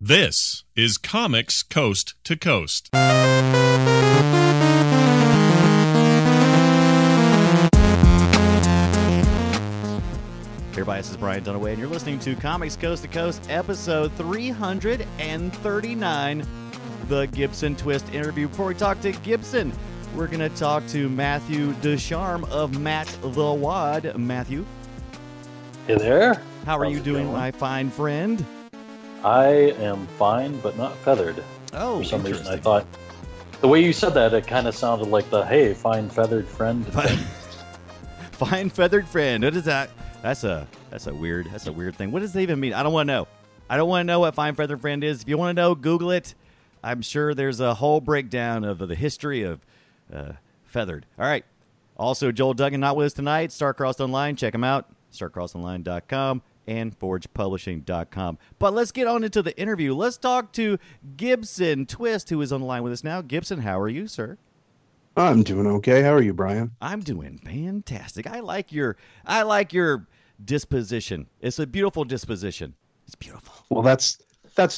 This is Comics Coast to Coast. Everybody, this is Brian Dunaway, and you're listening to Comics Coast to Coast, episode 339, the Gibson Twist interview. Before we talk to Gibson, we're going to talk to Matthew Ducharme of Matt the Wad. Matthew. Hey there. How are you doing, my fine friend? I am fine, but not feathered. Oh, for some reason, I thought the way you said that, it kind of sounded like the "Hey, fine feathered friend" thing. Fine feathered friend. What is that? That's a weird thing. What does that even mean? I don't want to know. I don't want to know what fine feathered friend is. If you want to know, Google it. I'm sure there's a whole breakdown of the history of feathered. All right. Also, Joel Duggan not with us tonight. StarCrossed Online. Check him out. StarCrossedOnline.com. and ForgePublishing.com. But let's get on into the interview. Let's talk to Gibson Twist, who is on the line with us now. Gibson, how are you, sir? I'm doing okay. How are you, Brian? I'm doing fantastic. I like your disposition. It's a beautiful disposition. It's beautiful. Well, that's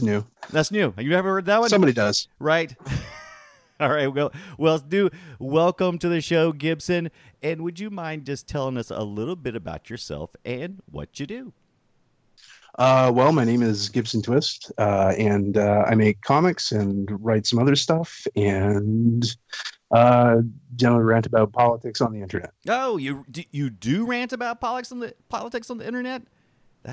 new. That's new. You ever heard that one? Somebody does. Right. All right. Well, welcome to the show, Gibson. And would you mind just telling us a little bit about yourself and what you do? Well, my name is Gibson Twist, and I make comics and write some other stuff, and generally rant about politics on the internet. Oh, you do rant about politics on the internet?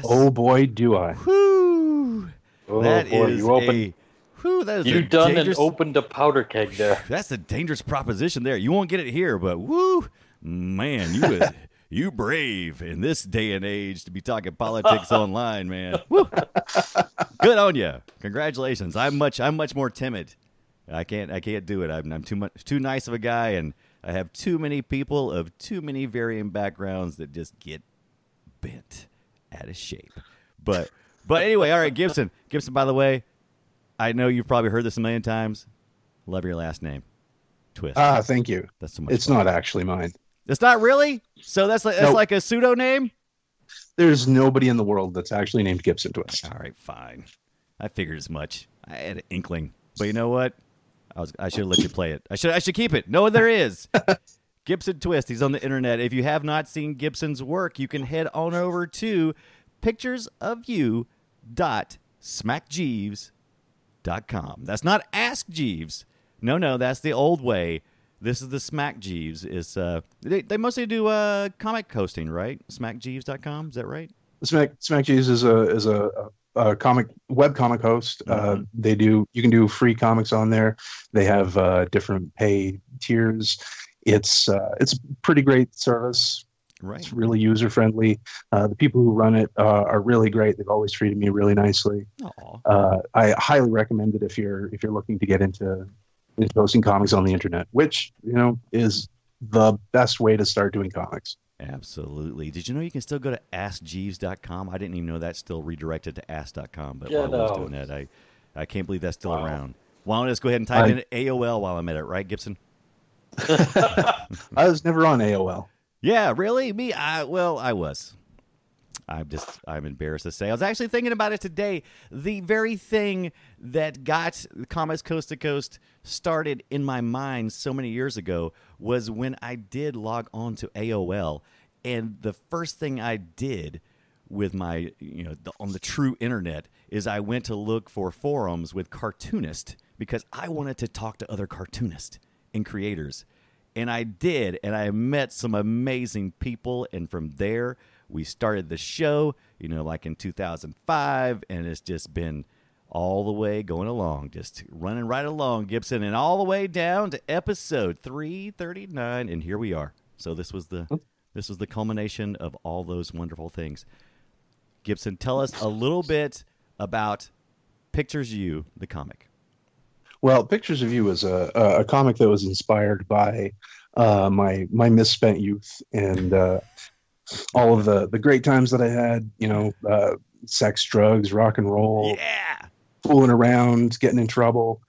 Oh boy, do I! Whoo! Oh, that boy, is opened a powder keg there. That's a dangerous proposition there. You won't get it here, but woo, man, you is. You brave in this day and age to be talking politics online, man. Woo. Good on you. Congratulations. I'm much more timid. I can't do it. I'm too nice of a guy, and I have too many people of too many varying backgrounds that just get bent out of shape. But anyway, all right, Gibson. Gibson, by the way, I know you've probably heard this a million times. Love your last name. Twist. Ah, thank you. That's so much It's fun. Not actually mine. It's not really? So that's like a pseudo name? There's nobody in the world that's actually named Gibson Twist. All right, fine. I figured as much. I had an inkling. But you know what? I should have let you play it. I should keep it. No, there is. Gibson Twist. He's on the internet. If you have not seen Gibson's work, you can head on over to picturesofyou.SmackJeeves.com. That's not Ask Jeeves. No, that's the old way. This is the Smack Jeeves. It's they mostly do comic hosting, right? SmackJeeves.com, is that right? SmackJeeves is a comic webcomic host. Mm-hmm. You can do free comics on there. They have different pay tiers. It's a pretty great service. Right. It's really user friendly. The people who run it are really great. They've always treated me really nicely. I highly recommend it if you're looking to get into posting comics on the internet, which, is the best way to start doing comics. Absolutely. Did you know you can still go to AskJeeves.com? I didn't even know that still redirected to Ask.com, but while I was doing that, I can't believe that's still around. Why don't I just go ahead and type in AOL while I'm at it, right, Gibson? I was never on AOL. Yeah, really? Me? I was. I'm embarrassed to say. I was actually thinking about it today. The very thing that got Comics Coast to Coast started in my mind so many years ago was when I did log on to AOL, and the first thing I did with my, on the true internet is I went to look for forums with cartoonists because I wanted to talk to other cartoonists and creators. And I did, and I met some amazing people, and from there, we started the show, like in 2005, and it's just been all the way going along, just running right along, Gibson, and all the way down to episode 339, and here we are. So this was the culmination of all those wonderful things. Gibson, tell us a little bit about Pictures of You, the comic. Well, Pictures of You is a comic that was inspired by my misspent youth and. All of the great times that I had, sex, drugs, rock and roll, fooling around, getting in trouble.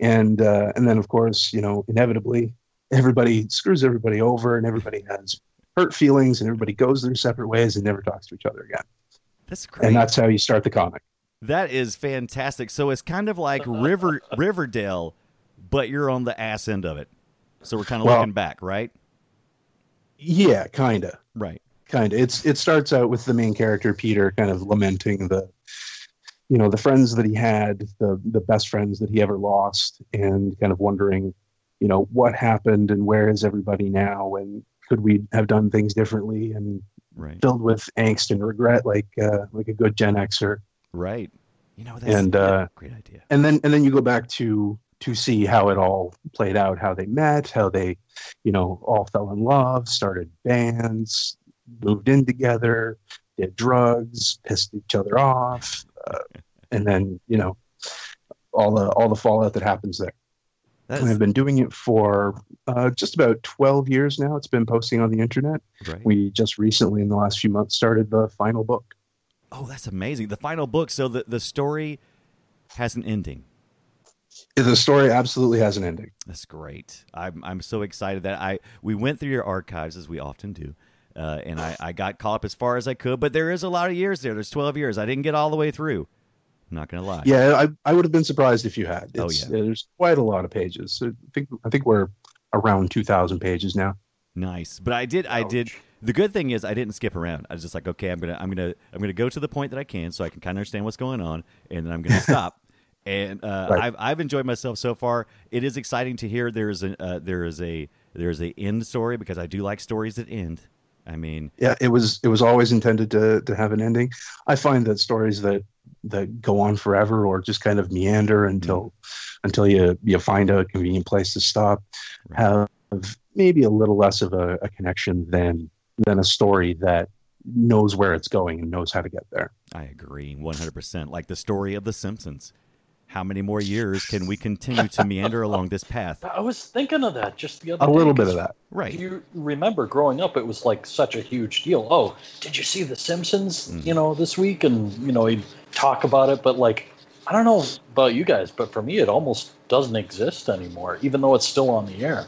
And then, of course, inevitably, everybody screws everybody over and everybody has hurt feelings and everybody goes their separate ways and never talks to each other again. That's crazy. And that's how you start the comic. That is fantastic. So it's kind of like Riverdale, but you're on the ass end of it. So we're kind of looking back, right? Yeah, kind of. Right. Kind of. It starts out with the main character, Peter, kind of lamenting the friends that he had, the best friends that he ever lost, and kind of wondering, what happened and where is everybody now, and could we have done things differently, and filled with angst and regret, like a good Gen Xer. Right. That's a great idea. And then you go back to see how it all played out, how they met, how they, all fell in love, started bands, moved in together, did drugs, pissed each other off, and then, all the fallout that happens there. And I've been doing it for just about 12 years now. It's been posting on the internet. Right. We just recently, in the last few months, started the final book. Oh, that's amazing. The final book. So the story has an ending. The story absolutely has an ending. That's great. I'm so excited that we went through your archives, as we often do, and I got caught up as far as I could, but there is a lot of years there. There's 12 years. I didn't get all the way through. I'm not going to lie. Yeah, I would have been surprised if you had. There's quite a lot of pages. So I think we're around 2,000 pages now. Nice. But I did. The good thing is I didn't skip around. I was just like, okay, I'm gonna go to the point that I can, so I can kind of understand what's going on, and then I'm gonna stop. And I've enjoyed myself so far. It is exciting to hear there is a end story, because I do like stories that end. I mean, yeah, it was always intended to have an ending. I find that stories that go on forever or just kind of meander until you find a convenient place to stop have maybe a little less of a connection than a story that knows where it's going and knows how to get there. I agree 100%. Like the story of The Simpsons. How many more years can we continue to meander along this path? I was thinking of that just the other day. A little bit of that. Right. You remember growing up, it was like such a huge deal. Oh, did you see The Simpsons, this week? And, he'd talk about it. But like, I don't know about you guys, but for me, it almost doesn't exist anymore, even though it's still on the air.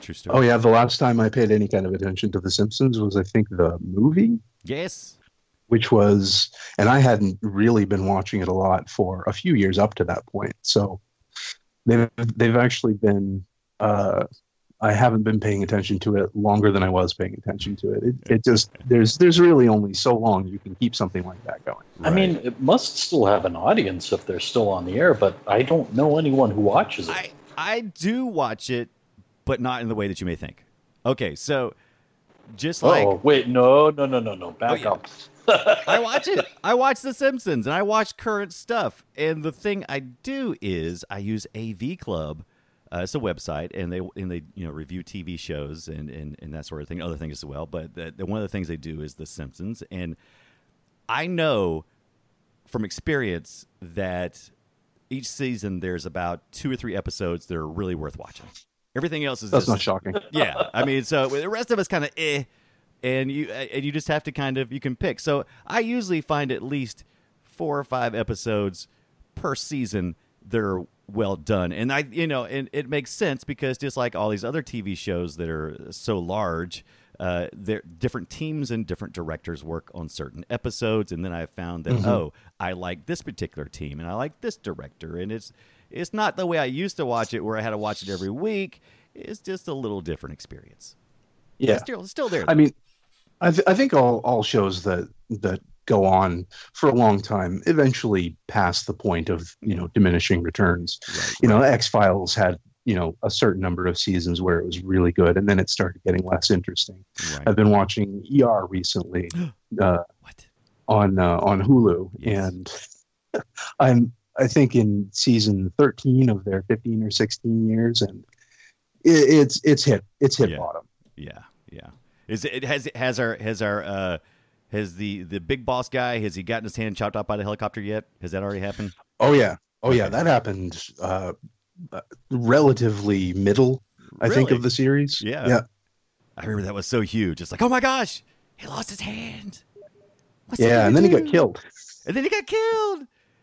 True story. Oh, yeah. The last time I paid any kind of attention to The Simpsons was, I think, the movie. Yes. Which was, and I hadn't really been watching it a lot for a few years up to that point. So they've actually been, I haven't been paying attention to it longer than I was paying attention to it. It just, there's really only so long you can keep something like that going. Right. I mean, it must still have an audience if they're still on the air, but I don't know anyone who watches it. I do watch it, but not in the way that you may think. Okay, so just like... Oh, wait, no, back up. I watch it. I watch The Simpsons, and I watch current stuff. And the thing I do is I use AV Club. It's a website, and they review TV shows and that sort of thing, other things as well. But one of the things they do is The Simpsons. And I know from experience that each season there's about 2 or 3 episodes that are really worth watching. Everything else is not shocking. Yeah, I mean, so the rest of us kind of eh. And you just have to you can pick. So I usually find at least 4 or 5 episodes per season that are well done. And and it makes sense, because just like all these other TV shows that are so large, different teams and different directors work on certain episodes. And then I found that, I like this particular team and I like this director. And it's not the way I used to watch it, where I had to watch it every week. It's just a little different experience. Yeah, it's still there. I mean, I think all shows that go on for a long time eventually pass the point of diminishing returns. Right, X-Files had a certain number of seasons where it was really good, and then it started getting less interesting. Right. I've been watching ER recently on Hulu, yes. And I think in season 13 of their 15 or 16 years, and it's hit bottom. Yeah. Yeah. Has the big boss guy, has he gotten his hand chopped off by the helicopter yet? Has that already happened? Oh yeah. Oh yeah. That happened, relatively middle, I think of the series. Yeah. Yeah. I remember that was so huge. It's like, oh my gosh, he lost his hand. And then he got killed.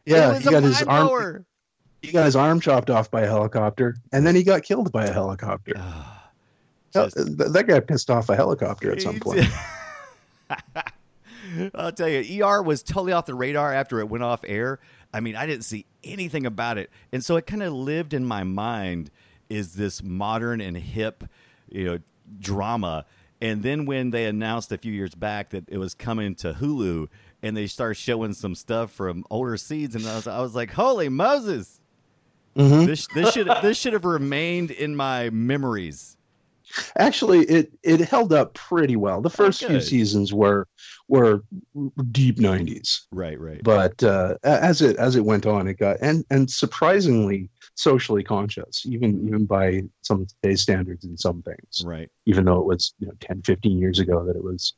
Yeah. He got his arm chopped off by a helicopter, and then he got killed by a helicopter. That guy pissed off a helicopter at some point. I'll tell you, ER was totally off the radar after it went off air. I mean, I didn't see anything about it. And so it kind of lived in my mind is this modern and hip, you know, drama. And then when they announced a few years back that it was coming to Hulu and they started showing some stuff from older seeds, and I was like, holy Moses, this should have remained in my memories. Actually, it held up pretty well. The first few seasons were deep 90s. Right. But as it went on, it got and surprisingly socially conscious, even by some of today's standards in some things. Right. Even though it was 10, 15 years ago that it was,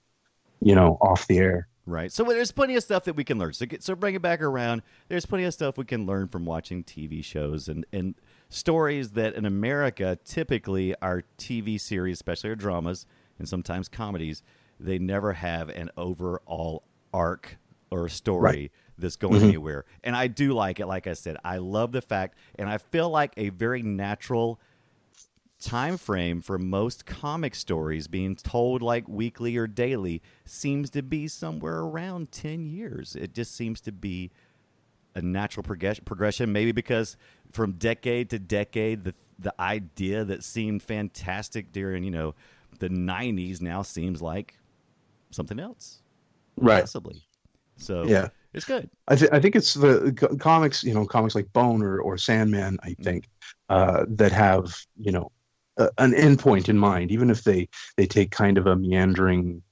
off the air. Right. So there's plenty of stuff that we can learn. So bring it back around. There's plenty of stuff we can learn from watching TV shows and stories that in America, typically our TV series, especially our dramas and sometimes comedies, they never have an overall arc or story that's going anywhere. And I do like it. Like I said, I love the fact, and I feel like a very natural time frame for most comic stories being told like weekly or daily seems to be somewhere around 10 years. It just seems to be a natural progression, maybe because from decade to decade, the idea that seemed fantastic during, the 90s now seems like something else. Right. Possibly. So yeah, it's good. I think it's the comics, comics like Bone or Sandman, I think, that have, an end point in mind, even if they take kind of a meandering,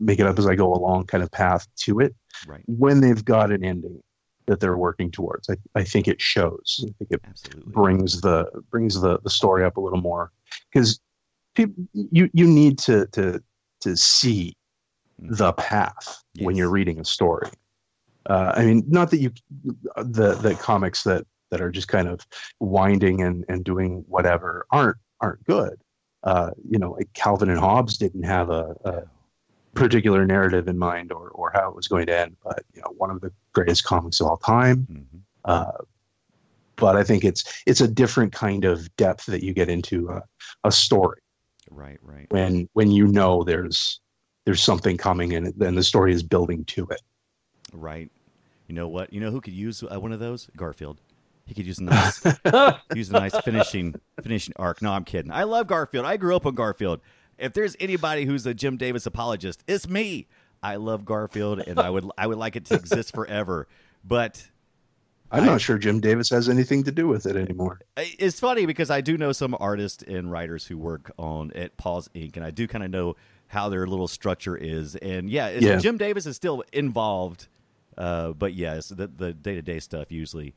make it up as I go along kind of path to it. Right. When they've got an ending that they're working towards, I think it shows. I think it absolutely brings the story up a little more, because you need to see the path when you're reading a story. I mean, not that the comics that are just kind of winding and doing whatever aren't good. Like Calvin and Hobbes didn't have a particular narrative in mind or how it was going to end, but one of the greatest comics of all time. But I think it's a different kind of depth that you get into a story, right when there's something coming and then the story is building to it. Right. Who could use one of those? Garfield. He could use a nice finishing arc. No, I'm kidding. I love Garfield. I grew up on Garfield. If there's anybody who's a Jim Davis apologist, it's me. I love Garfield, and I would like it to exist forever. But I'm not sure Jim Davis has anything to do with it anymore. It's funny because I do know some artists and writers who work at Paws Inc., and I do kind of know how their little structure is. And Jim Davis is still involved, but yes, the day-to-day stuff usually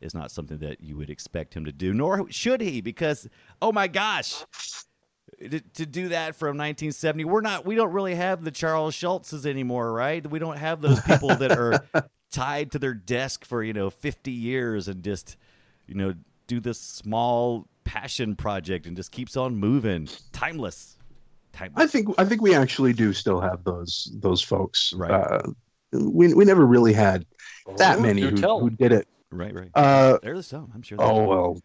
is not something that you would expect him to do, nor should he, because oh my gosh, to do that from 1970, we don't really have the Charles Schultzes anymore, right? We don't have those people that are tied to their desk for 50 years and just do this small passion project and just keeps on moving, timeless. I think we actually do still have those folks. Right. We never really had that many who did it. Right. There's some, I'm sure. Oh,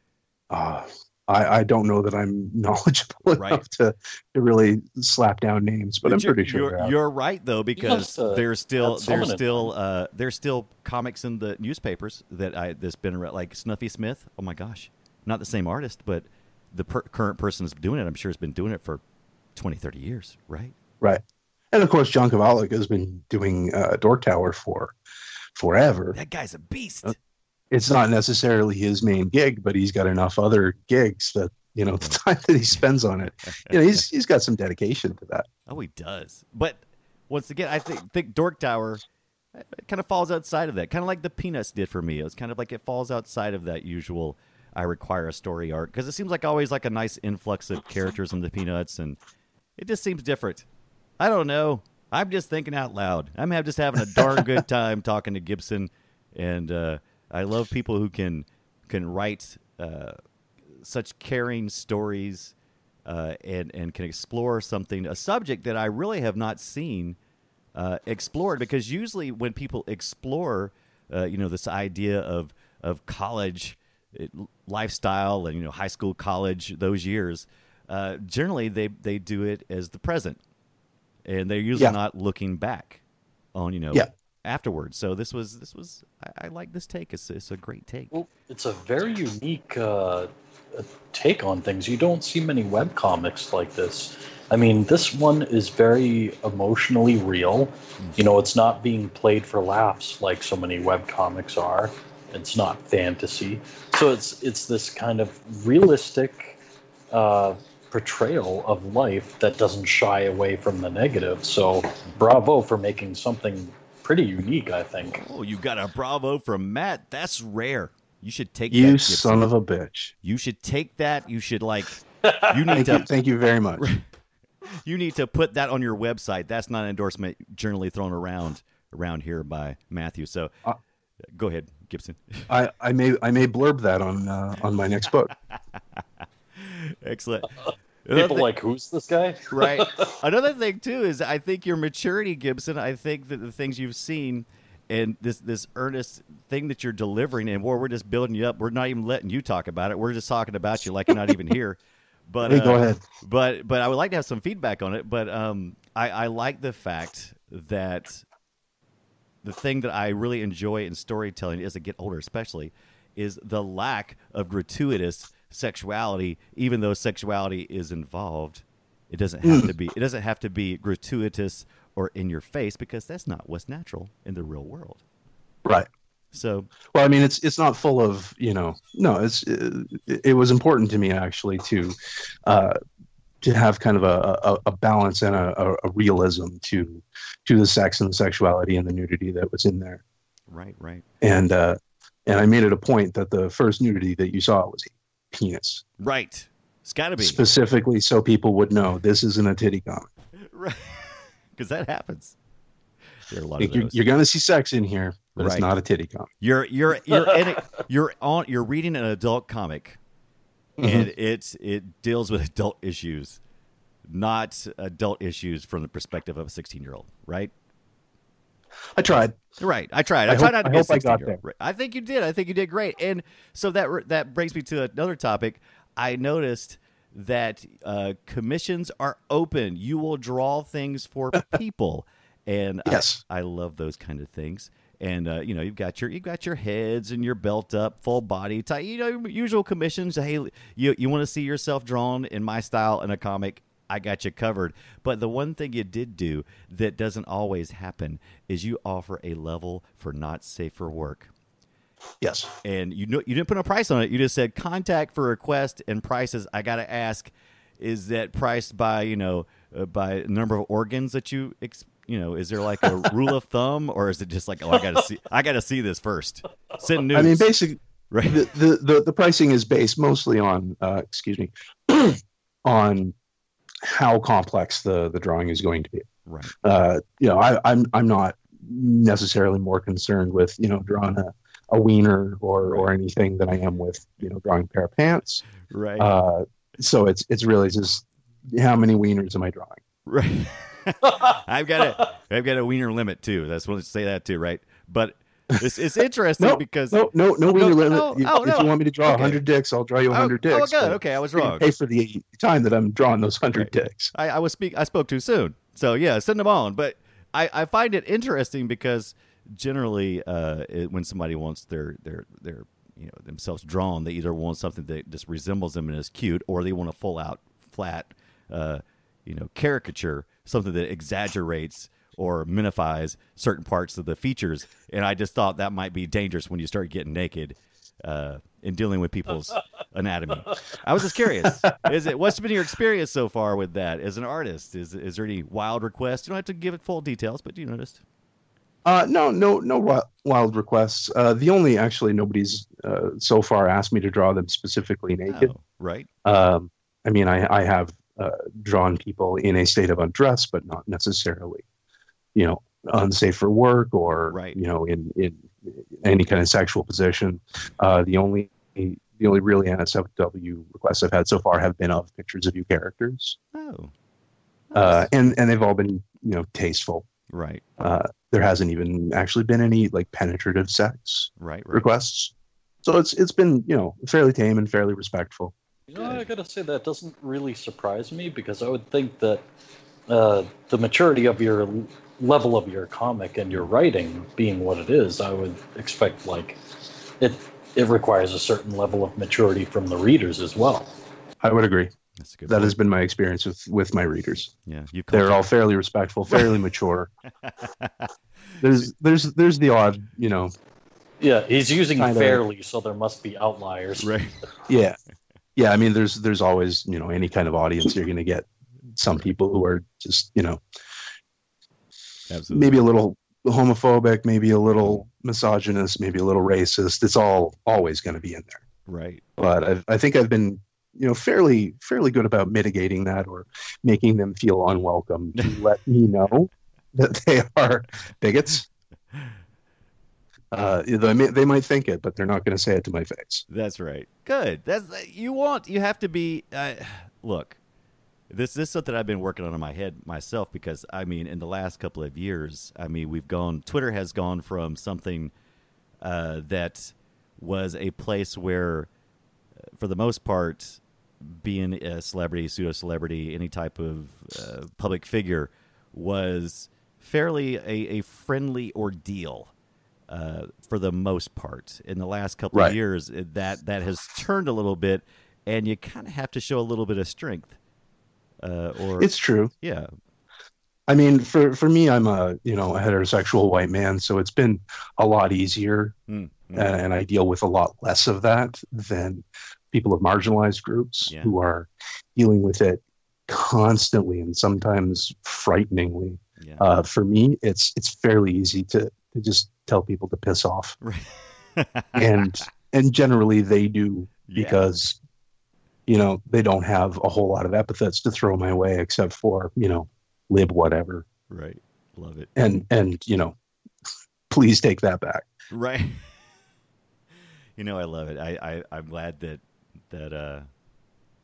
well, I don't know that I'm knowledgeable enough to really slap down names, but I'm pretty sure you're right though, because there's still comics in the newspapers that's been around, like Snuffy Smith. Oh my gosh, not the same artist, but the current person is doing it. I'm sure has been doing it for 20, 30 years. Right. And of course, John Kovalik has been doing Dork Tower for forever. That guy's a beast. It's not necessarily his main gig, but he's got enough other gigs that, the time that he spends on it, he's got some dedication to that. Oh, he does. But once again, I think Dork Tower kind of falls outside of that, kind of like the Peanuts did for me. It was kind of like it falls outside of that usual, I require a story arc, because it seems like always like a nice influx of characters in the Peanuts, and it just seems different. I don't know. I'm just thinking out loud. I'm just having a darn good time talking to Gibson, and I love people who can write such caring stories and can explore a subject that I really have not seen explored, because usually when people explore, this idea of college lifestyle and, high school, college, those years, generally they do it as the present, and they're usually not looking back. on, you know, afterwards. So this was I like this take. It's a great take. Well, it's a very unique take on things. You don't see many webcomics like this. I mean, this one is very emotionally real. Mm-hmm. You know, it's not being played for laughs like so many webcomics are. It's not fantasy. So it's this kind of realistic portrayal of life that doesn't shy away from the negative. So bravo for making something pretty unique, I think. Oh, you got a bravo from Matt. That's rare. You should take that. You son of a bitch. You should take that. You should like... You need to... Thank you very much. You need to put that on your website. That's not an endorsement generally thrown around here by Matthew. So go ahead, Gibson. I may blurb that on my next book. Excellent. People like, who's this guy? Right. Another thing too is I think your maturity, Gibson. I think that the things you've seen and this earnest thing that you're delivering, and we're just building you up. We're not even letting you talk about it. We're just talking about you like you're not even here. But hey, go ahead. But I would like to have some feedback on it. But I like the fact that the thing that I really enjoy in storytelling as I get older, especially, is the lack of gratuitous sexuality. Even though sexuality is involved, it doesn't have to be. It doesn't have to be gratuitous or in your face because that's not what's natural in the real world. Right. So, well, I mean, it's not full of, you know, no, it was important to me actually to have kind of a balance and a realism to the sex and the sexuality and the nudity that was in there. Right. Right. And I made it a point that the first nudity that you saw was a penis. Right. It's gotta be specifically so people would know this isn't a titty comic. Right. 'Cause that happens. There are a lot of those. You're going to see sex in here, but right. It's not a titty comic. You're reading an adult comic, mm-hmm. and it deals with adult issues, not adult issues from the perspective of a 16-year-old, right? I tried. Right, I tried. I tried not to be a 16-year-old. I think you did. I think you did great. And so that brings me to another topic. I noticed that commissions are open. You will draw things for people. And yes. I love those kind of things. And you know, you've got your heads and your belt up, full body, tight, you know, usual commissions. Hey, you want to see yourself drawn in my style in a comic? I got you covered. But the one thing you did do that doesn't always happen is you offer a level for not safe for work. Yes. And you didn't put a price on it. You just said contact for request and prices. I got to ask, is that priced by, you know, by number of organs that you expect? You know, is there like a rule of thumb, or is it just like, oh, I gotta see this first? Send news. I mean, basically, right? The pricing is based mostly on, on how complex the drawing is going to be. Right. You know, I'm not necessarily more concerned with, you know, drawing a wiener or anything than I am with, you know, drawing a pair of pants. Right. So it's really just how many wieners am I drawing? Right. I've got a wiener limit too. That's what I say that too, right? But it's interesting because no wiener limit. If you want me to draw 100 dicks, I'll draw you 100 dicks. Oh, good. Okay, I was wrong. Pay for the time that I'm drawing those 100 dicks. I spoke too soon. So yeah, send them on. But I find it interesting because generally, when somebody wants their you know themselves drawn, they either want something that just resembles them and is cute, or they want a full out flat you know caricature. Something that exaggerates or minifies certain parts of the features. And I just thought that might be dangerous when you start getting naked and dealing with people's anatomy. I was just curious. What's been your experience so far with that as an artist? Is there any wild requests? You don't have to give it full details, but do you notice? No wild requests. Nobody's so far asked me to draw them specifically naked. Oh, right. I mean, I have... drawn people in a state of undress, but not necessarily, you know, unsafe for work or, right. You know, in any kind of sexual position. The only really NSFW requests I've had so far have been of Pictures of You characters. Oh, nice. And they've all been, you know, tasteful. Right. There hasn't even actually been any like penetrative sex right. requests. So it's been, you know, fairly tame and fairly respectful. You know, I gotta say that doesn't really surprise me because I would think that the maturity of your level of your comic and your writing being what it is, I would expect like it requires a certain level of maturity from the readers as well. I would agree. That's a good point. Has been my experience with my readers. Yeah, they're all fairly respectful, fairly mature. There's the odd, you know. Yeah, he's using fairly, so there must be outliers. Right. Yeah. Yeah, I mean, there's always, you know, any kind of audience you're going to get some people who are just, you know, absolutely, maybe a little homophobic, maybe a little misogynist, maybe a little racist. It's all always going to be in there. Right. But I think I've been, you know, fairly good about mitigating that or making them feel unwelcome to let me know that they are bigots. They might think it, but they're not going to say it to my face. That's right. Good. You have to be, look, this is something I've been working on in my head myself, because I mean, in the last couple of years, I mean, Twitter has gone from something that was a place where, for the most part, being a celebrity, pseudo celebrity, any type of public figure was fairly a friendly ordeal for the most part. In the last couple of years, that has turned a little bit, and you kind of have to show a little bit of strength. It's true. Yeah. I mean, for me, I'm a heterosexual white man, so it's been a lot easier, and I deal with a lot less of that than people of marginalized groups who are dealing with it constantly and sometimes frighteningly. Yeah. For me, it's fairly easy to just tell people to piss off, right. and generally they do, because you know, they don't have a whole lot of epithets to throw my way except for, you know, lib whatever. Right. Love it. And you know, please take that back. Right. You know, I love it. I'm glad that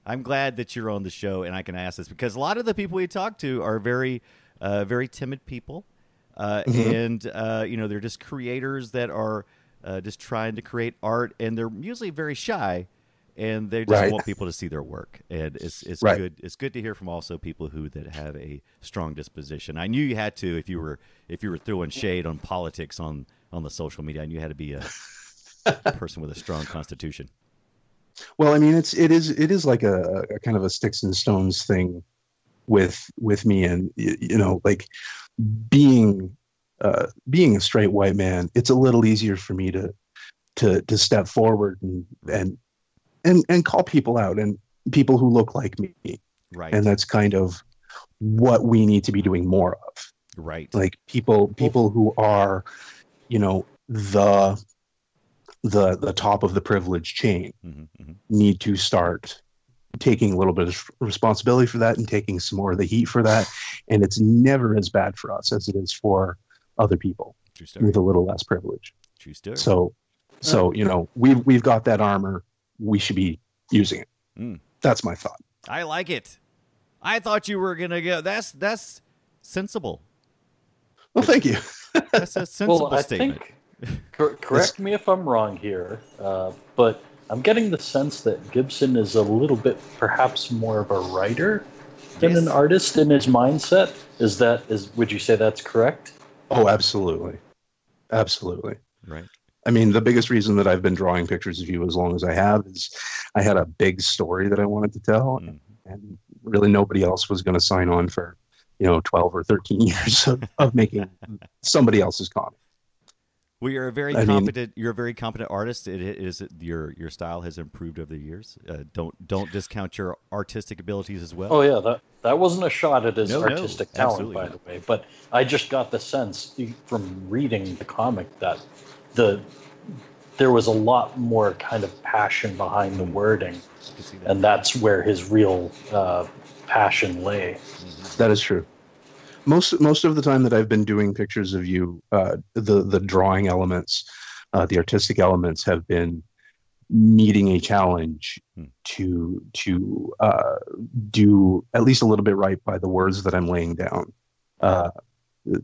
I'm glad that you're on the show and I can ask this, because a lot of the people we talk to are very, very timid people. And you know, they're just creators that are just trying to create art, and they're usually very shy. And they just want people to see their work, and it's good. It's good to hear from also people that have a strong disposition. I knew you had to, if you were throwing shade on politics on the social media, I knew you had to be a person with a strong constitution. Well, I mean, it is like a kind of a sticks and stones thing with me, and you know, like being a straight white man, it's a little easier for me to step forward and call people out, and people who look like me. Right. And that's kind of what we need to be doing more of. Right. Like people who are, you know, the top of the privilege chain need to start taking a little bit of responsibility for that and taking some more of the heat for that. And it's never as bad for us as it is for other people with a little less privilege. True story. So, you know, we've got that armor. We should be using it. That's my thought. I like it. I thought you were going to go. That's sensible. Well, thank you. That's a sensible statement. Correct me if I'm wrong here, but I'm getting the sense that Gibson is a little bit perhaps more of a writer than an artist in his mindset. Would you say that's correct? Oh, absolutely. Absolutely. Right. I mean, the biggest reason that I've been drawing pictures of you as long as I have is I had a big story that I wanted to tell, and really nobody else was going to sign on for, you know, 12 or 13 years of making somebody else's comic. Well, you're a very competent artist. Your style has improved over the years. Don't discount your artistic abilities as well. Oh yeah, that wasn't a shot at his artistic talent, by the way. But I just got the sense from reading the comic that there was a lot more kind of passion behind the wording, and that's where his real passion lay. That is true. Most of the time that I've been doing pictures of you, the drawing elements, the artistic elements have been meeting a challenge to do at least a little bit right by the words that I'm laying down.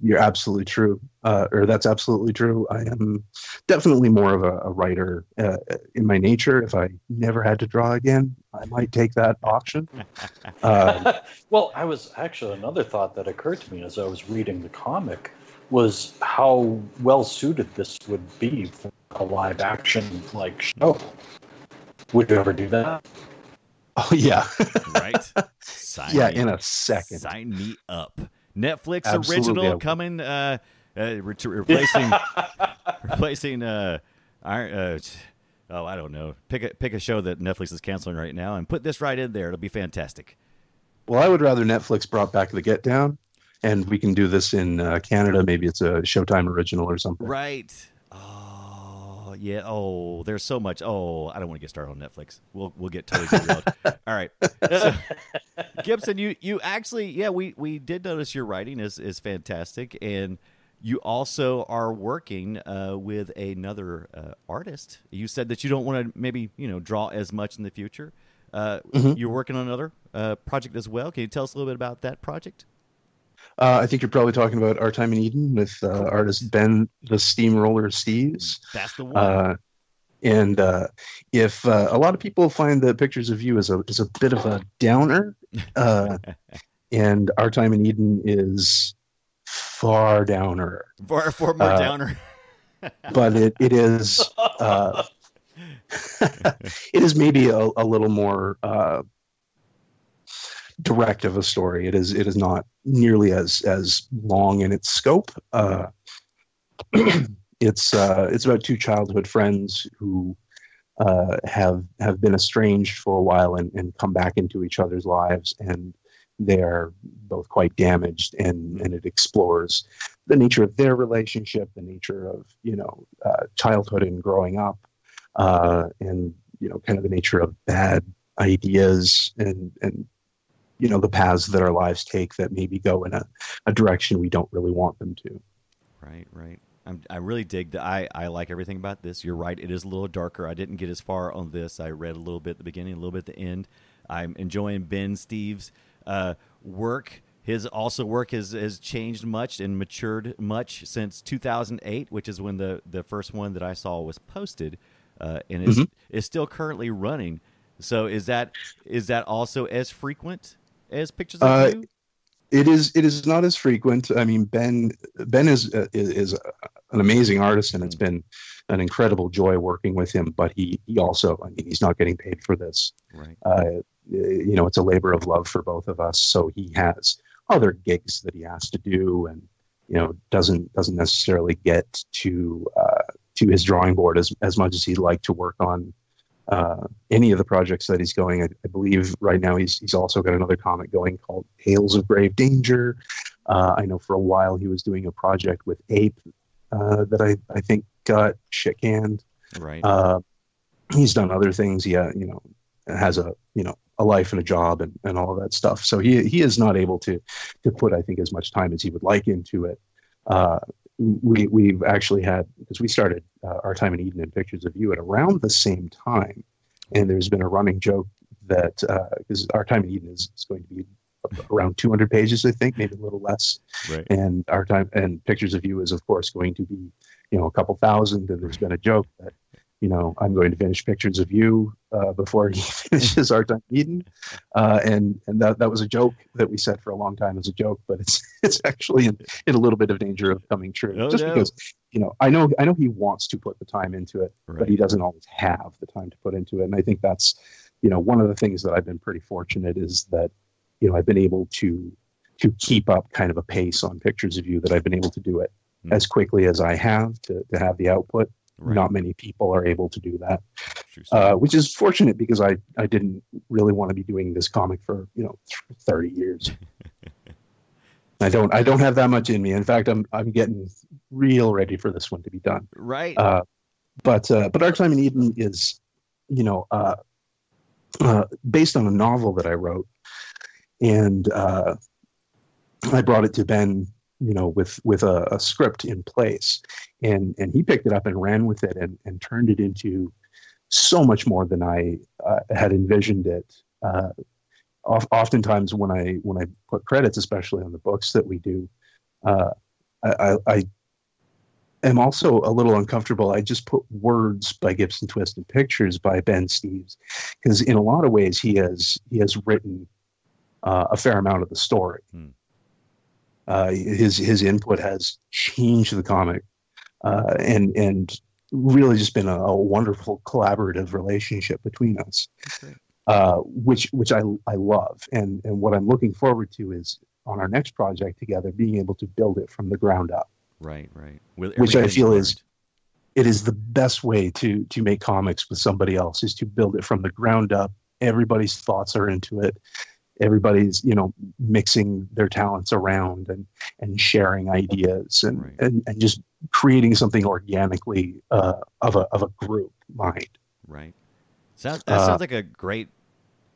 You're absolutely true. That's absolutely true. I am definitely more of a writer in my nature. If I never had to draw again, I might take that option. Well, I was actually, another thought that occurred to me as I was reading the comic was how well suited this would be for a live action like show. Would you ever do that? Oh yeah, right. Yeah, in a second. Sign me up. Netflix Absolutely. Original coming, replacing. Oh, I don't know. Pick a show that Netflix is canceling right now and put this right in there. It'll be fantastic. Well, I would rather Netflix brought back The Get Down, and we can do this in Canada. Maybe it's a Showtime original or something. Right. Oh, yeah. Oh, there's so much. Oh, I don't want to get started on Netflix. We'll get totally derailed. All right. So, Gibson, you actually, yeah, we did notice your writing is fantastic, and you also are working with another artist. You said that you don't want to maybe draw as much in the future. You're working on another project as well. Can you tell us a little bit about that project? I think you're probably talking about Our Time in Eden with artist Ben the Steamroller Steves. That's the one. And if a lot of people find the Pictures of You is a bit of a downer, and Our Time in Eden is far downer. Far more downer. But it is it is maybe a little more direct of a story. It is not nearly as long in its scope. It's about two childhood friends who have been estranged for a while and come back into each other's lives, and they are both quite damaged, and it explores the nature of their relationship, the nature of childhood and growing up, and kind of the nature of bad ideas and the paths that our lives take that maybe go in a direction we don't really want them to. Right. I really dig that. I like everything about this. You're right. It is a little darker. I didn't get as far on this. I read a little bit at the beginning, a little bit at the end. I'm enjoying Ben Steves. Work. His work has changed much and matured much since 2008, which is when the first one that I saw was posted, and is still currently running. So is that also as frequent as Pictures of You? It is not as frequent. I mean, Ben is an amazing artist, and it's been an incredible joy working with him. But he also, I mean, he's not getting paid for this. Right. It's a labor of love for both of us. So he has other gigs that he has to do, and doesn't necessarily get to his drawing board as much as he'd like to work on any of the projects that he's going. I believe right now he's also got another comic going called Tales of Grave Danger. I know for a while he was doing a project with Ape that I think got shit canned. Right. He's done other things. Yeah, has a life and a job and all of that stuff. So he is not able to put, I think, as much time as he would like into it. We've actually had, because we started Our Time in Eden and Pictures of You at around the same time, and there's been a running joke that because Our Time in Eden is going to be around 200 pages, I think, maybe a little less, right. And Our Time and Pictures of You is, of course, going to be a couple thousand, and there's been a joke that I'm going to finish Pictures of You before he finishes Our Time in Eden, and that was a joke that we said for a long time as a joke, but it's actually in a little bit of danger of coming true, because I know he wants to put the time into it, right. But he doesn't always have the time to put into it, and I think that's one of the things that I've been pretty fortunate is that I've been able to keep up kind of a pace on Pictures of You, that I've been able to do it as quickly as I have to have the output. Right. Not many people are able to do that, which is fortunate, because I didn't really want to be doing this comic for 30 years. I don't have that much in me. In fact, I'm getting real ready for this one to be done. Right. But Our Time in Eden is based on a novel that I wrote, and I brought it to Ben with a script in place, and he picked it up and ran with it and turned it into so much more than I had envisioned it. Oftentimes when I put credits, especially on the books that we do, I am also a little uncomfortable. I just put words by Gibson Twist and pictures by Ben Steves, because in a lot of ways he has written a fair amount of the story. His input has changed the comic, and really just been a wonderful collaborative relationship between us, which I love. And what I'm looking forward to is on our next project together, being able to build it from the ground up. Right. Which I feel is the best way to make comics with somebody else, is to build it from the ground up. Everybody's thoughts are into it. Everybody's, mixing their talents around and sharing ideas and just creating something organically of a group mind. Right. Sounds like a great.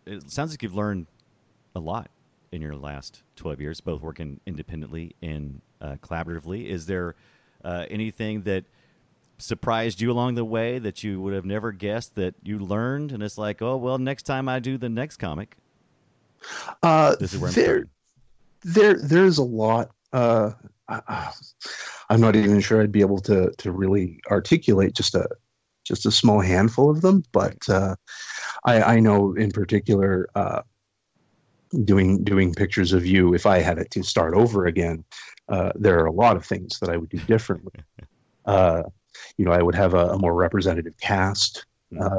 It sounds like you've learned a lot in your last 12 years, both working independently and collaboratively. Is there anything that surprised you along the way that you would have never guessed that you learned, and it's like, oh well, next time I do the next comic, this is where I'm starting? There's a lot. I'm not even sure I'd be able to really articulate just a small handful of them, but I know in particular, doing Pictures of You, if I had it to start over again, there are a lot of things that I would do differently. I would have a more representative cast,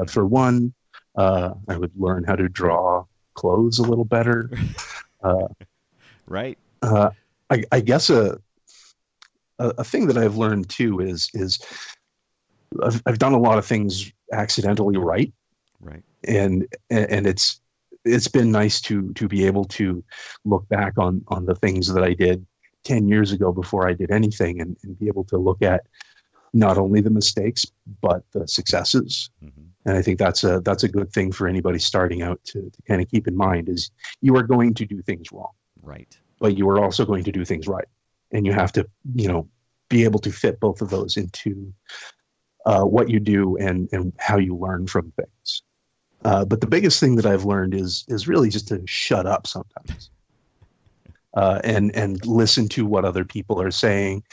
for one. I would learn how to draw clothes a little better. Right. I guess a thing that I've learned too is I've done a lot of things accidentally right. Right. And it's been nice to be able to look back on the things that I did 10 years ago before I did anything, and be able to look at not only the mistakes, but the successes. Mm-hmm. And I think that's a good thing for anybody starting out to kind of keep in mind, is you are going to do things wrong. Right. But you are also going to do things right. And you have to, be able to fit both of those into what you do and how you learn from things. But the biggest thing that I've learned is really just to shut up sometimes, and listen to what other people are saying.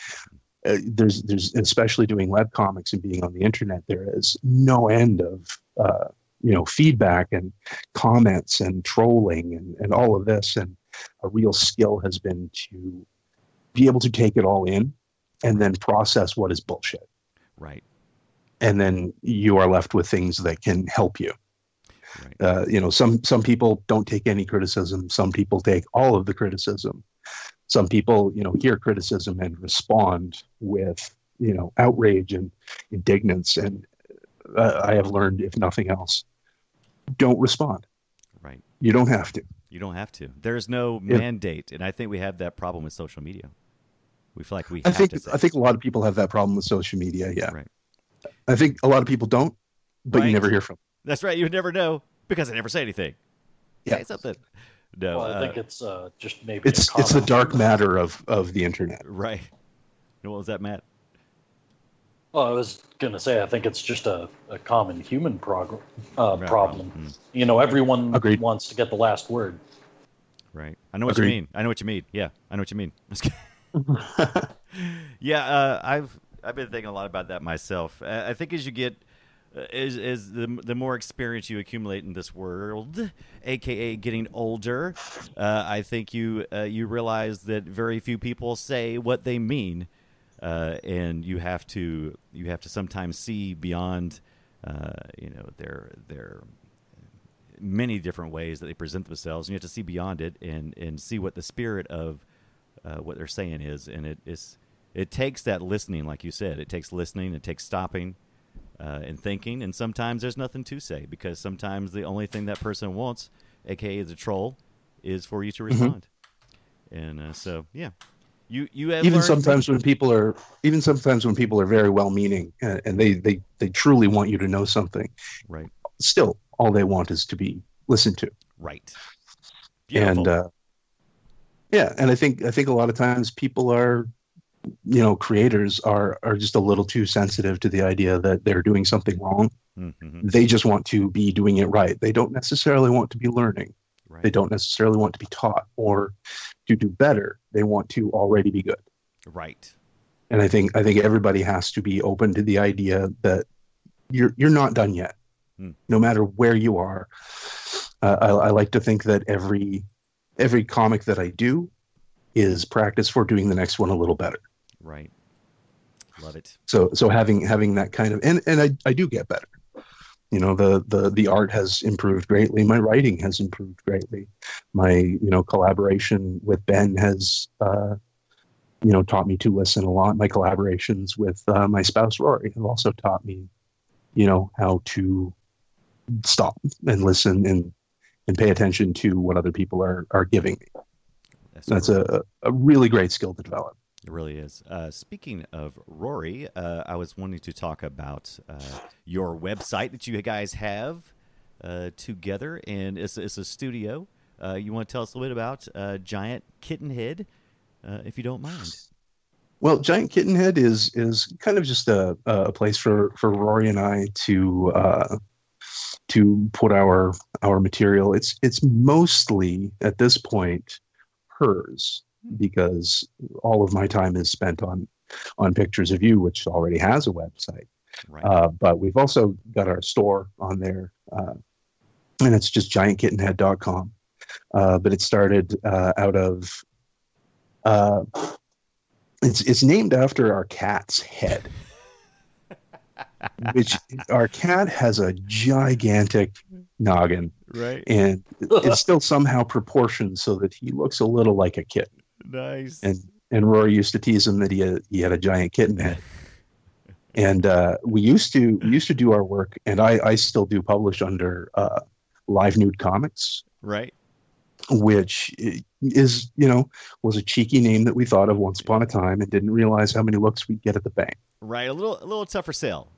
There's especially doing web comics and being on the internet, there is no end of feedback and comments and trolling and all of this, and a real skill has been to be able to take it all in and then process what is bullshit. Right. And then you are left with things that can help you. Right. Some people don't take any criticism. Some people take all of the criticism. Some people, hear criticism and respond with, outrage and indignance. And I have learned, if nothing else, don't respond. Right. You don't have to. There's no mandate. And I think we have that problem with social media. We feel like I think a lot of people have that problem with social media. Yeah. Right. I think a lot of people don't, but you never hear from them. That's right. You would never know because I never say anything. Yeah. Say something. No, well, I think it's just maybe it's the dark matter of the internet, right? What was that, Matt? Well, I was going to say I think it's just a common human problem. Mm-hmm. Everyone wants to get the last word. Right. I know what you mean. Yeah, I know what you mean. Yeah, I've been thinking a lot about that myself. I think as you get the more experience you accumulate in this world, aka getting older, I think you realize that very few people say what they mean, and you have to sometimes see beyond their many different ways that they present themselves, and you have to see beyond it and see what the spirit of what they're saying is, and it takes that listening, like you said, it takes stopping. And thinking, and sometimes there's nothing to say, because sometimes the only thing that person wants, aka the troll, is for you to respond. Mm-hmm. And so, yeah, you have even sometimes when people are very well-meaning and they truly want you to know something, right? Still, all they want is to be listened to, right? Beautiful. And and I think a lot of times people are. Creators are just a little too sensitive to the idea that they're doing something wrong. Mm-hmm. They just want to be doing it right. They don't necessarily want to be learning. Right. They don't necessarily want to be taught or to do better. They want to already be good. Right. And I think everybody has to be open to the idea that you're not done yet, no matter where you are. I like to think that every every comic that I do is practice for doing the next one a little better. Right. Love it. So having that kind of, and I do get better. You know, the art has improved greatly. My writing has improved greatly. My, collaboration with Ben has, taught me to listen a lot. My collaborations with my spouse, Rory, have also taught me, how to stop and listen and pay attention to what other people are giving me. That's a really great skill to develop. It really is. Speaking of Rory, I was wanting to talk about your website that you guys have together, and it's a studio. You want to tell us a little bit about Giant Kittenhead, if you don't mind? Well, Giant Kittenhead is kind of just a place for Rory and I to put our material. It's mostly at this point hers, because all of my time is spent on Pictures of You, which already has a website. Right. But we've also got our store on there, and it's just giantkittenhead.com. But it started out of it's named after our cat's head, which our cat has a gigantic noggin, right? And it's still somehow proportioned so that he looks a little like a kitten. Nice. And Rory used to tease him that he had a giant kitten head. And we used to do our work, and I still do publish under Live Nude Comics, right? Which is was a cheeky name that we thought of once upon a time and didn't realize how many looks we'd get at the bank. Right, a little tougher sale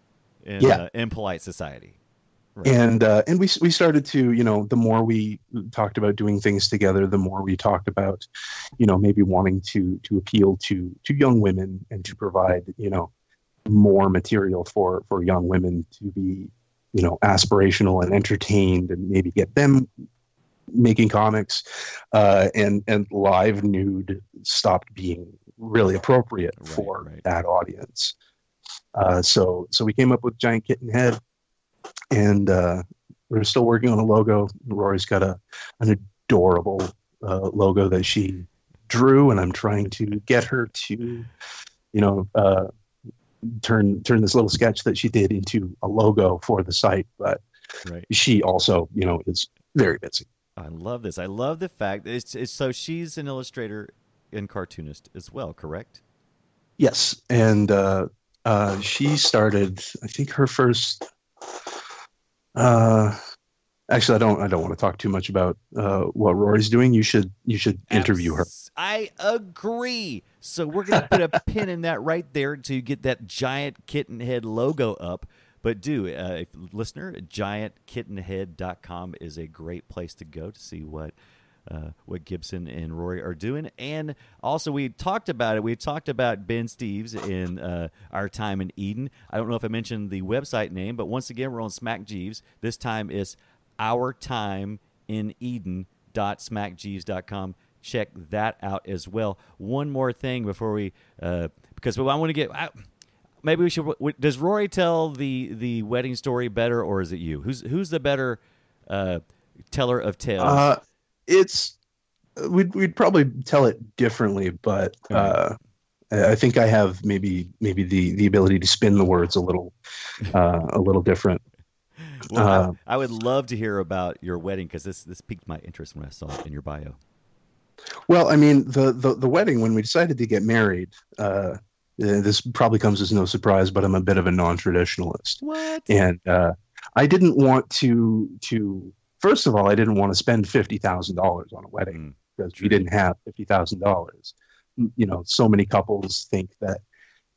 in polite society. Right. And we started to, the more we talked about doing things together, the more we talked about, maybe wanting to appeal to young women and to provide, more material for young women to be, aspirational and entertained, and maybe get them making comics. And Live Nude stopped being really appropriate for that audience. So we came up with Giant Kittenhead. And we're still working on a logo. Rory's got an adorable logo that she drew, and I'm trying to get her to, turn this little sketch that she did into a logo for the site. But she also, is very busy. I love this. I love the fact that it's so she's an illustrator and cartoonist as well, correct? Yes. And she started, I think, her first... actually, I don't want to talk too much about what Rory's doing. You should interview her. I agree. So we're going to put a pin in that right there to get that Giant Kittenhead logo up. But listener, giantkittenhead.com is a great place to go to see what Gibson and Rory are doing. And also, we talked about it. We talked about Ben Steves in Our Time in Eden. I don't know if I mentioned the website name, but once again, we're on SmackJeeves. This time it's ourtimeineden.smackjeeves.com. Check that out as well. One more thing before we, because I want to get, maybe we should, does Rory tell the wedding story better, or is it you? Who's the better teller of tales? We'd probably tell it differently, but I think I have maybe the ability to spin the words a little different. Well, I would love to hear about your wedding, because this piqued my interest when I saw it in your bio. Well, I mean, the wedding, when we decided to get married, this probably comes as no surprise, but I'm a bit of a non-traditionalist. What? And I didn't want to. First of all, I didn't want to spend $50,000 on a wedding, because we didn't have $50,000. So many couples think that,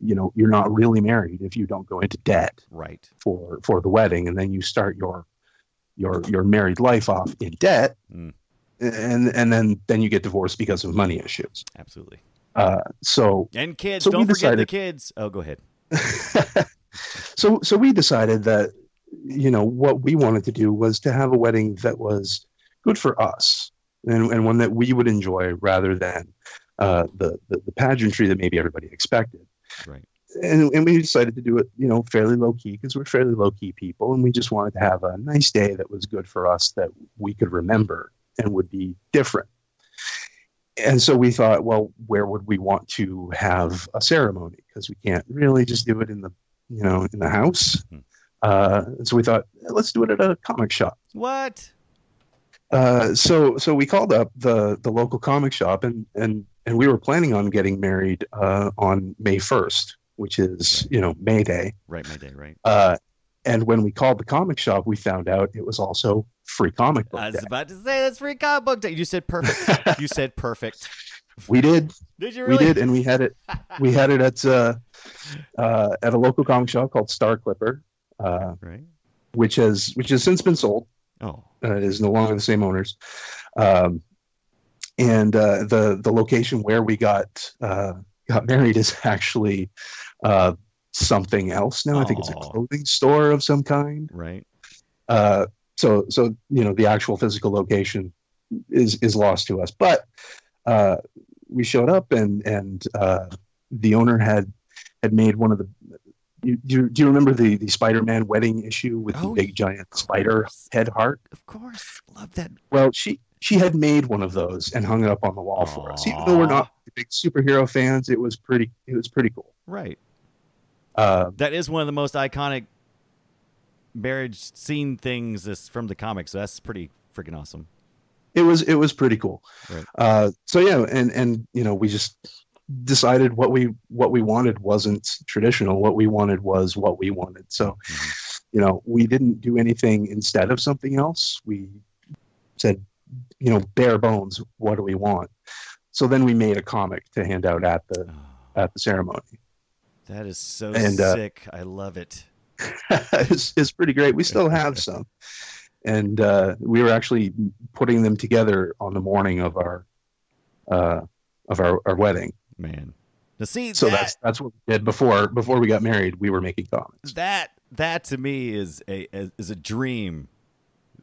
you're not really married if you don't go into debt for the wedding, and then you start your married life off in debt, and then you get divorced because of money issues. Absolutely. And kids, don't forget the kids. Oh, go ahead. So we decided that, what we wanted to do was to have a wedding that was good for us, and one that we would enjoy, rather than the pageantry that maybe everybody expected. Right. And we decided to do it, fairly low key, because we're fairly low key people, and we just wanted to have a nice day that was good for us, that we could remember and would be different. And so we thought, well, where would we want to have a ceremony? Because we can't really just do it in the, you know, in the house. And so we thought, let's do it at a comic shop. What? So we called up the local comic shop, and we were planning on getting married on May 1st, which is, right, you know, May Day. Right, May Day, right. And when we called the comic shop, we found out it was also free comic book day. I was about to say, that's free comic book day. You said perfect. You said perfect. We did. Did you really? We did, and we had it. We had it at a local comic shop called Star Clipper, right, which has since been sold. Oh, it is no longer the same owners. And the location where we got married is actually something else now. I think it's a clothing store of some kind. Right. So you know, the actual physical location is lost to us. But we showed up, and the owner had made one of the. Do you remember the Spider-Man wedding issue with the big giant spider head heart? Of course, love that. Well, she had made one of those and hung it up on the wall for us. Even though we're not big superhero fans, it was pretty cool. Right. That is one of the most iconic marriage scene things is from the comics. So that's pretty freaking awesome. It was pretty cool. Right. So yeah, and you know, we just decided what we wanted wasn't traditional. What we wanted was what we wanted. So, you know, we didn't do anything instead of something else. We said, you know, bare bones, what do we want? So then we made a comic to hand out at the ceremony. That is so sick. I love it. It's pretty great. We still have some, and we were actually putting them together on the morning of our wedding. Man, to see so that, that's what we did before we got married. We were making comics. That to me is a dream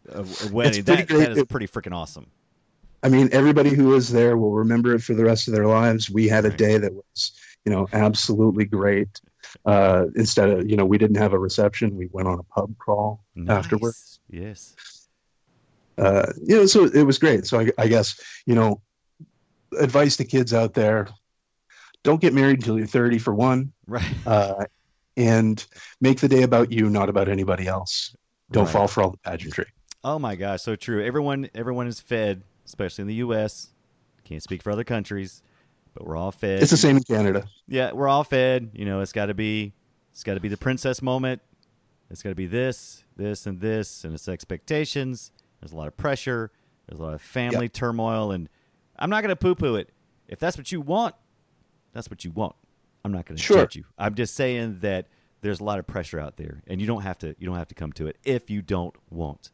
of wedding. That is pretty freaking awesome. I mean, everybody who was there will remember it for the rest of their lives. We had a day that was, you know, absolutely great. Instead of, you know, we didn't have a reception. We went on a pub crawl afterwards. Yes. You know, so it was great. So I guess, you know, advice to kids out there: don't get married until you're 30 for one. Right. And make the day about you, not about anybody else. Don't fall for all the pageantry. Oh my gosh. So true. Everyone is fed, especially in the U.S. Can't speak for other countries, but we're all fed. It's the same in Canada. Yeah, we're all fed. You know, it's got to be the princess moment. It's got to be this, and this, and it's expectations. There's a lot of pressure. There's a lot of family turmoil, and I'm not going to poo-poo it. If that's what you want, that's what you want. I'm not going to judge you. I'm just saying that there's a lot of pressure out there, and you don't have to come to it if you don't want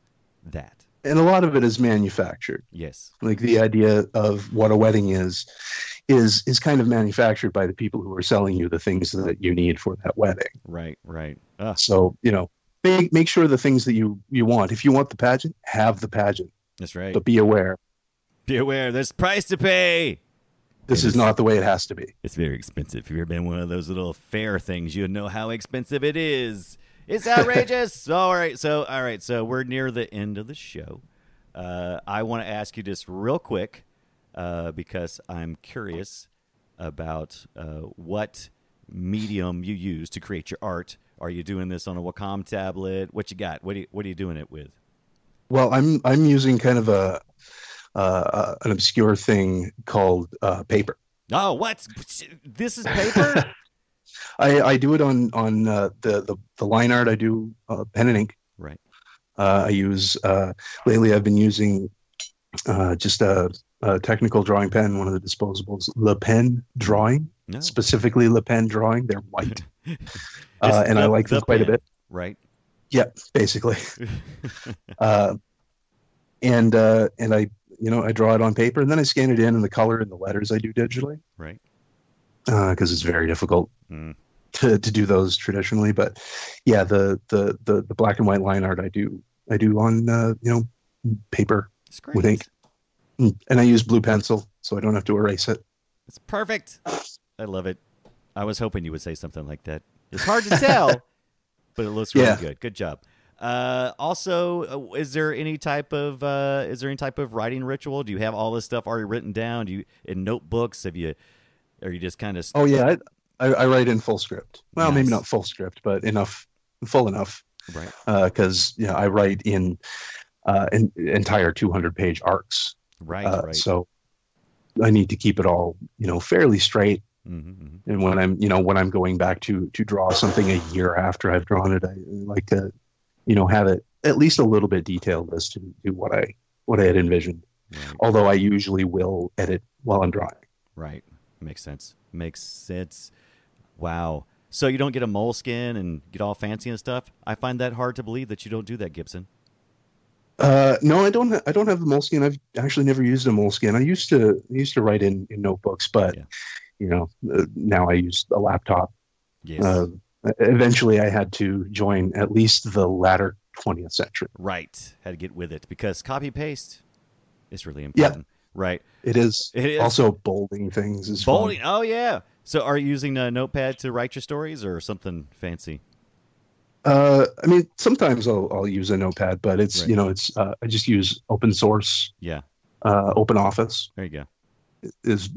that. And a lot of it is manufactured. Yes. Like the idea of what a wedding is kind of manufactured by the people who are selling you the things that you need for that wedding. Right, right. So, you know, make sure the things that you want. If you want the pageant, have the pageant. That's right. But be aware. There's a price to pay. This is not the way it has to be. It's very expensive. If you've ever been one of those little fair things, you know how expensive it is. It's outrageous. All right, so we're near the end of the show. I want to ask you just real quick, because I'm curious about what medium you use to create your art. Are you doing this on a Wacom tablet? What you got? What are you doing it with? Well, I'm using kind of an obscure thing called paper. Oh, what? This is paper? I do it on the line art. I do pen and ink. Right. I use lately I've been using just a technical drawing pen, one of the disposables, Le Pen Drawing. No. Specifically Le Pen Drawing. They're white. And I like them quite a bit. Right. Yeah, basically. And I, you know, I draw it on paper, and then I scan it in, and the color and the letters I do digitally. Right. Because it's very difficult to do those traditionally, but yeah, the black and white line art I do on you know, paper with ink, and I use blue pencil, so I don't have to erase it. It's perfect. I love it. I was hoping you would say something like that. It's hard to tell, but it looks really good. Good job. Also, is there any type of writing ritual? Do you have all this stuff already written down? Do you in notebooks? Are you just kind of? Oh yeah, I write in full script. Well, maybe not full script, but full enough. Right. Because I write in entire 200-page arcs. Right. Right. So I need to keep it all, fairly straight. Mm-hmm. And when I'm, going back to draw something a year after I've drawn it, I like to, have it at least a little bit detailed as to what I had envisioned. Right. Although I usually will edit while I'm drawing. Right. Makes sense. Wow. So you don't get a moleskin and get all fancy and stuff. I find that hard to believe that you don't do that, Gibson. No, I don't have the moleskin. I've actually never used a moleskin. I used to write in notebooks, but now I use a laptop. Yes. Eventually I had to join at least the latter 20th century. Right. Had to get with it because copy paste is really important. Yeah. Right. It is. Also bolding things is bolding. Fun. Oh yeah. So are you using a notepad to write your stories or something fancy? Sometimes I'll use a notepad, but it's, right. I just use open source. Yeah. Open Office. There you go. It's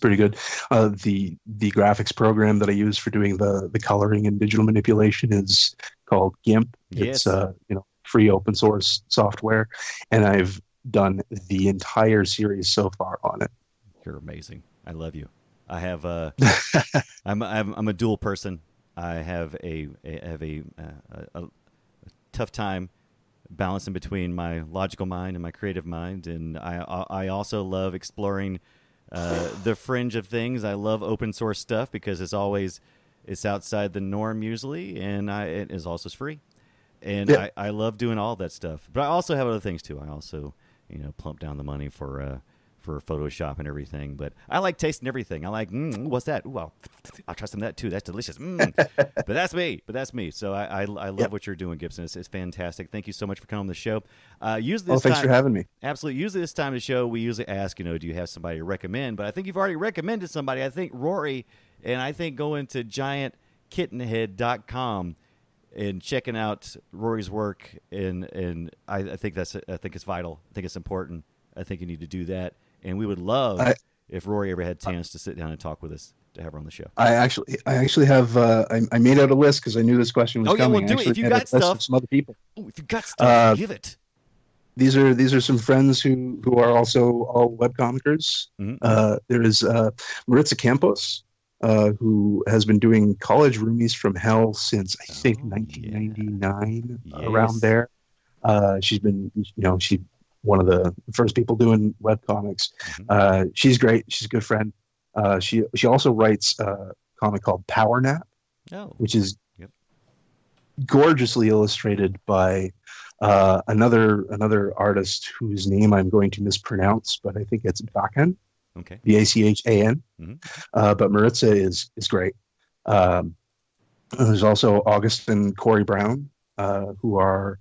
pretty good. The graphics program that I use for doing the coloring and digital manipulation is called GIMP. Yes. It's, free open source software. And I've done the entire series so far on it. You're amazing. I love you. I have I'm a dual person. I have a tough time balancing between my logical mind and my creative mind, and I also love exploring the fringe of things. I love open source stuff because it's outside the norm usually, and it is also free. And yeah. I love doing all that stuff, but I also have other things too. I also plump down the money for Photoshop and everything, but I like tasting everything. I like, what's that? Ooh, I'll try some of that too. That's delicious. But that's me. So I love what you're doing, Gibson. It's fantastic. Thank you so much for coming on the show. Thanks for having me. Absolutely. Usually this time of the show, we usually ask, do you have somebody to recommend? But I think you've already recommended somebody. I think Rory, and I think going to GiantKittenhead.com and checking out Rory's work. And I think it's vital. I think it's important. I think you need to do that. And we would love if Rory ever had a chance to sit down and talk with us, to have her on the show. I actually have. I made out a list because I knew this question was coming. Well, do it. If you got stuff, give it. These are some friends who are also all webcomicers. Mm-hmm. There is Maritza Campos, who has been doing College Roomies from Hell since I think 1999, around there. She's been, one of the first people doing webcomics. Mm-hmm. She's great. She's a good friend. She also writes a comic called Power Nap, which is gorgeously illustrated by another artist whose name I'm going to mispronounce, but I think it's Bachan. Okay. Bachan. Mm-hmm. But Maritza is great. There's also August and Corey Brown, who are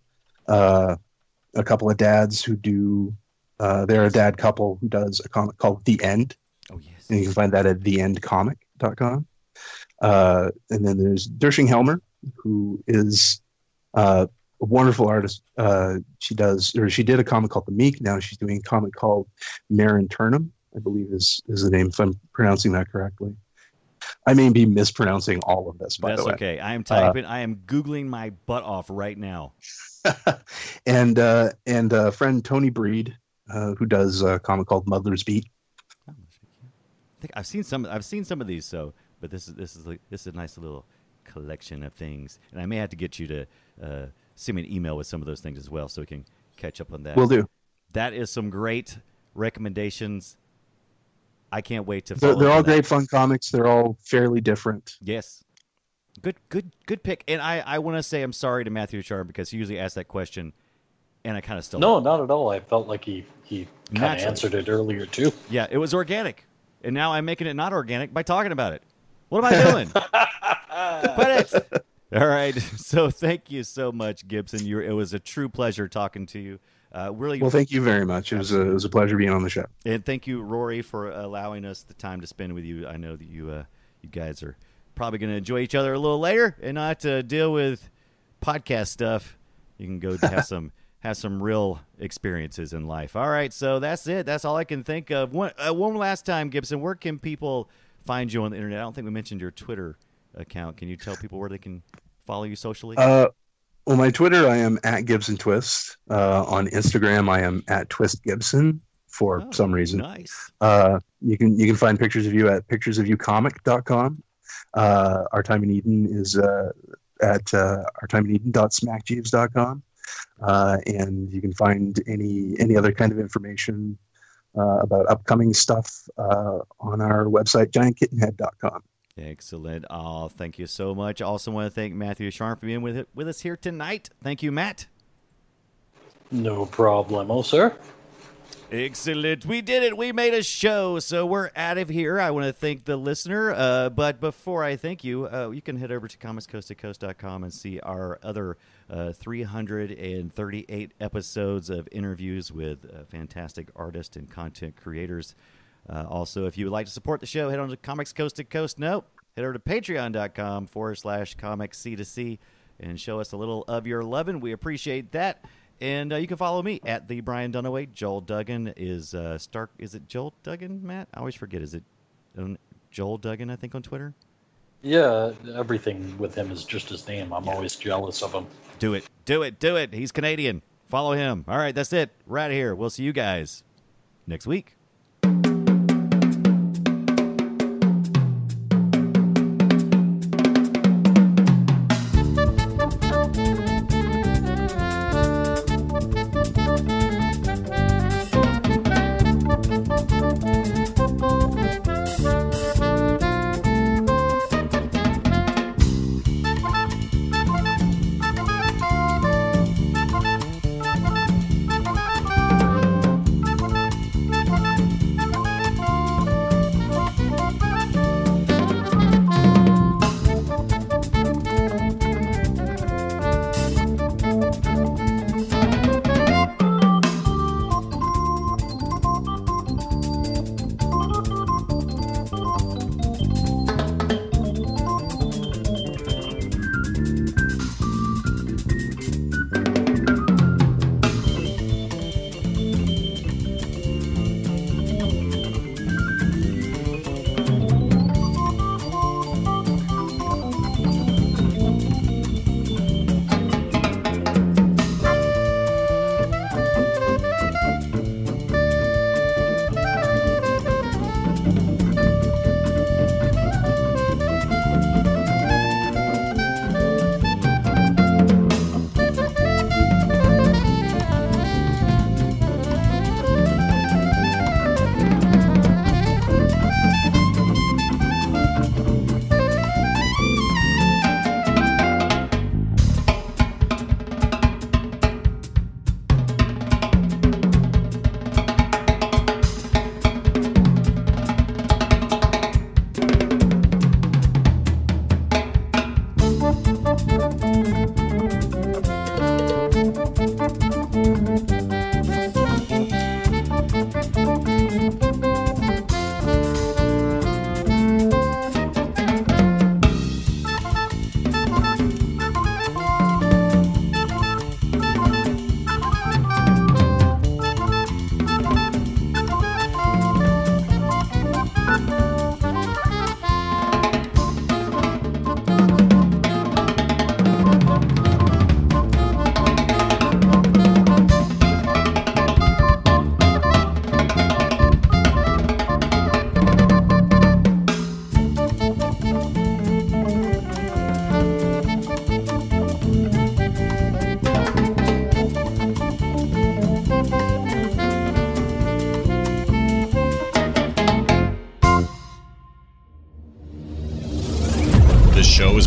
a couple of dads who do they're a dad couple who does a comic called The End. Oh yes. And you can find that at theendcomic.com. And then there's Dershing Helmer, who is a wonderful artist. She did a comic called The Meek. Now she's doing a comic called Marin Turnham, I believe is the name, if I'm pronouncing that correctly. I may be mispronouncing all of this, by the way. That's okay. I am typing. I am Googling my butt off right now. and friend Tony Breed, who does a comic called Mother's Beat. I think I've seen some of these. So, but this is a nice little collection of things, and I may have to get you to send me an email with some of those things as well, so we can catch up on that. Will do. That is some great recommendations. I can't wait to follow. They're all great fun comics. They're all fairly different. Yes. Good pick. And I want to say I'm sorry to Matthew Ducharme because he usually asks that question and I kind of still. No, not at all. I felt like he kind of answered it earlier too. Yeah, it was organic. And now I'm making it not organic by talking about it. What am I doing? But all right. So thank you so much, Gibson. It was a true pleasure talking to you. Well, thank you very much. It was a pleasure being on the show. And thank you, Rory, for allowing us the time to spend with you. I know that you guys are probably going to enjoy each other a little later and not deal with podcast stuff You can go have some real experiences in life. All right, so that's it. That's all I can think of. One last time, Gibson, where can people find you on the internet? I don't think we mentioned your Twitter account. Can you tell people where they can follow you socially? Well, my Twitter, I am at Gibson Twist. On Instagram, I am at Twist Gibson for some reason. Nice. You can find Pictures of You at picturesofyoucomic.com. Our Time in Eden is at ourtimeineden.smackjeeves.com. And you can find any other kind of information about upcoming stuff on our website, giantkittenhead.com. Excellent. Oh, thank you so much. I also want to thank Matthew Ducharme for being with us here tonight. Thank you, Matt. No problemo, sir. Excellent. We did it. We made a show, so we're out of here. I want to thank the listener, but before I thank you, you can head over to comicscoasttocoast.com and see our other 338 episodes of interviews with fantastic artists and content creators. Also, if you would like to support the show, head on to Comics Coast to Coast. No, head over to patreon.com/comicsc2c and show us a little of your loving. We appreciate that. And you can follow me at the Brian Dunaway. Joel Duggan is Stark. Is it Joel Duggan, Matt? I always forget. Is it Joel Duggan, I think, on Twitter? Yeah, everything with him is just his name. I'm always jealous of him. Do it. He's Canadian. Follow him. All right, that's it. We're out of here. We'll see you guys next week.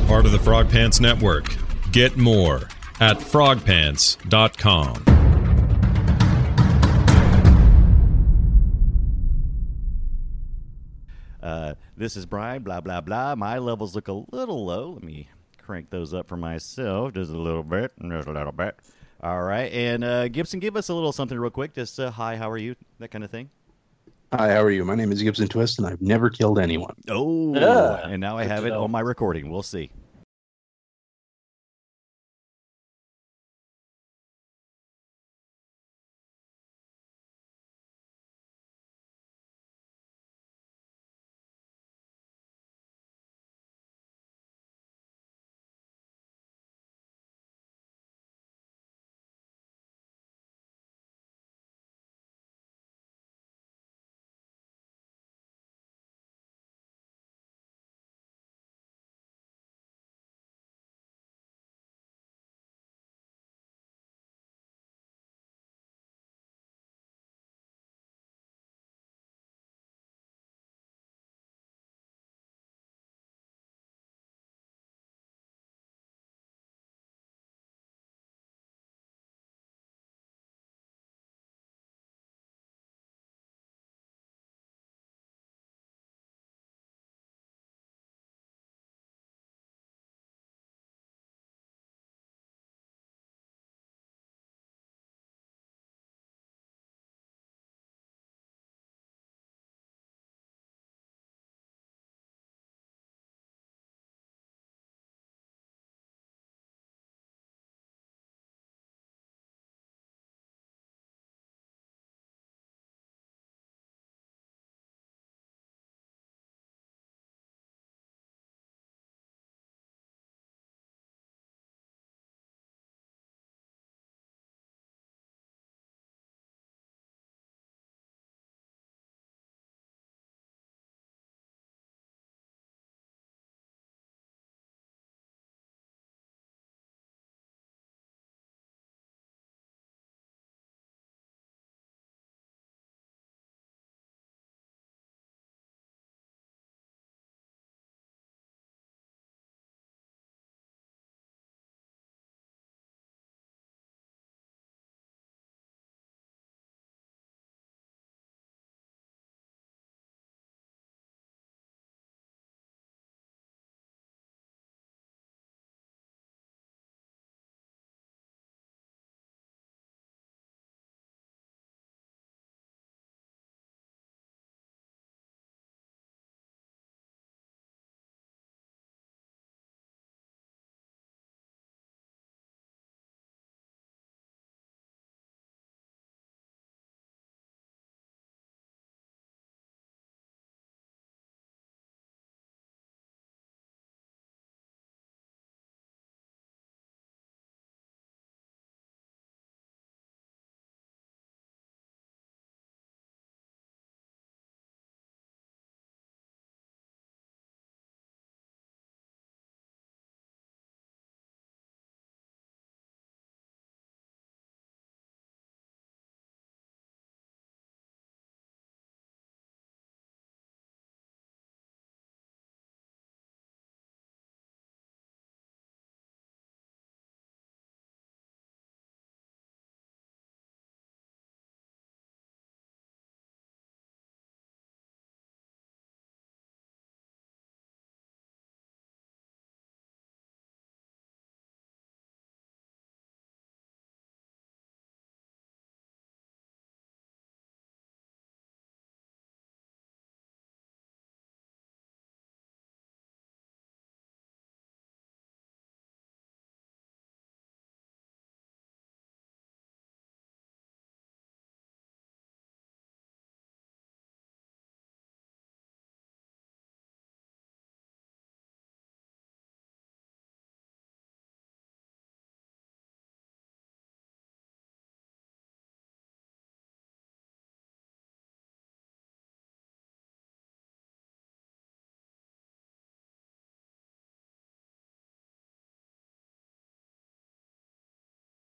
Part of the Frogpants Network. Get more at frogpants.com. This is Brian, blah, blah, blah. My levels look a little low. Let me crank those up for myself just a little bit. All right. And Gibson, give us a little something real quick. Just hi, how are you? That kind of thing. Hi, how are you? My name is Gibson Twist, and I've never killed anyone. Oh, yeah. And now I have it on my recording. We'll see.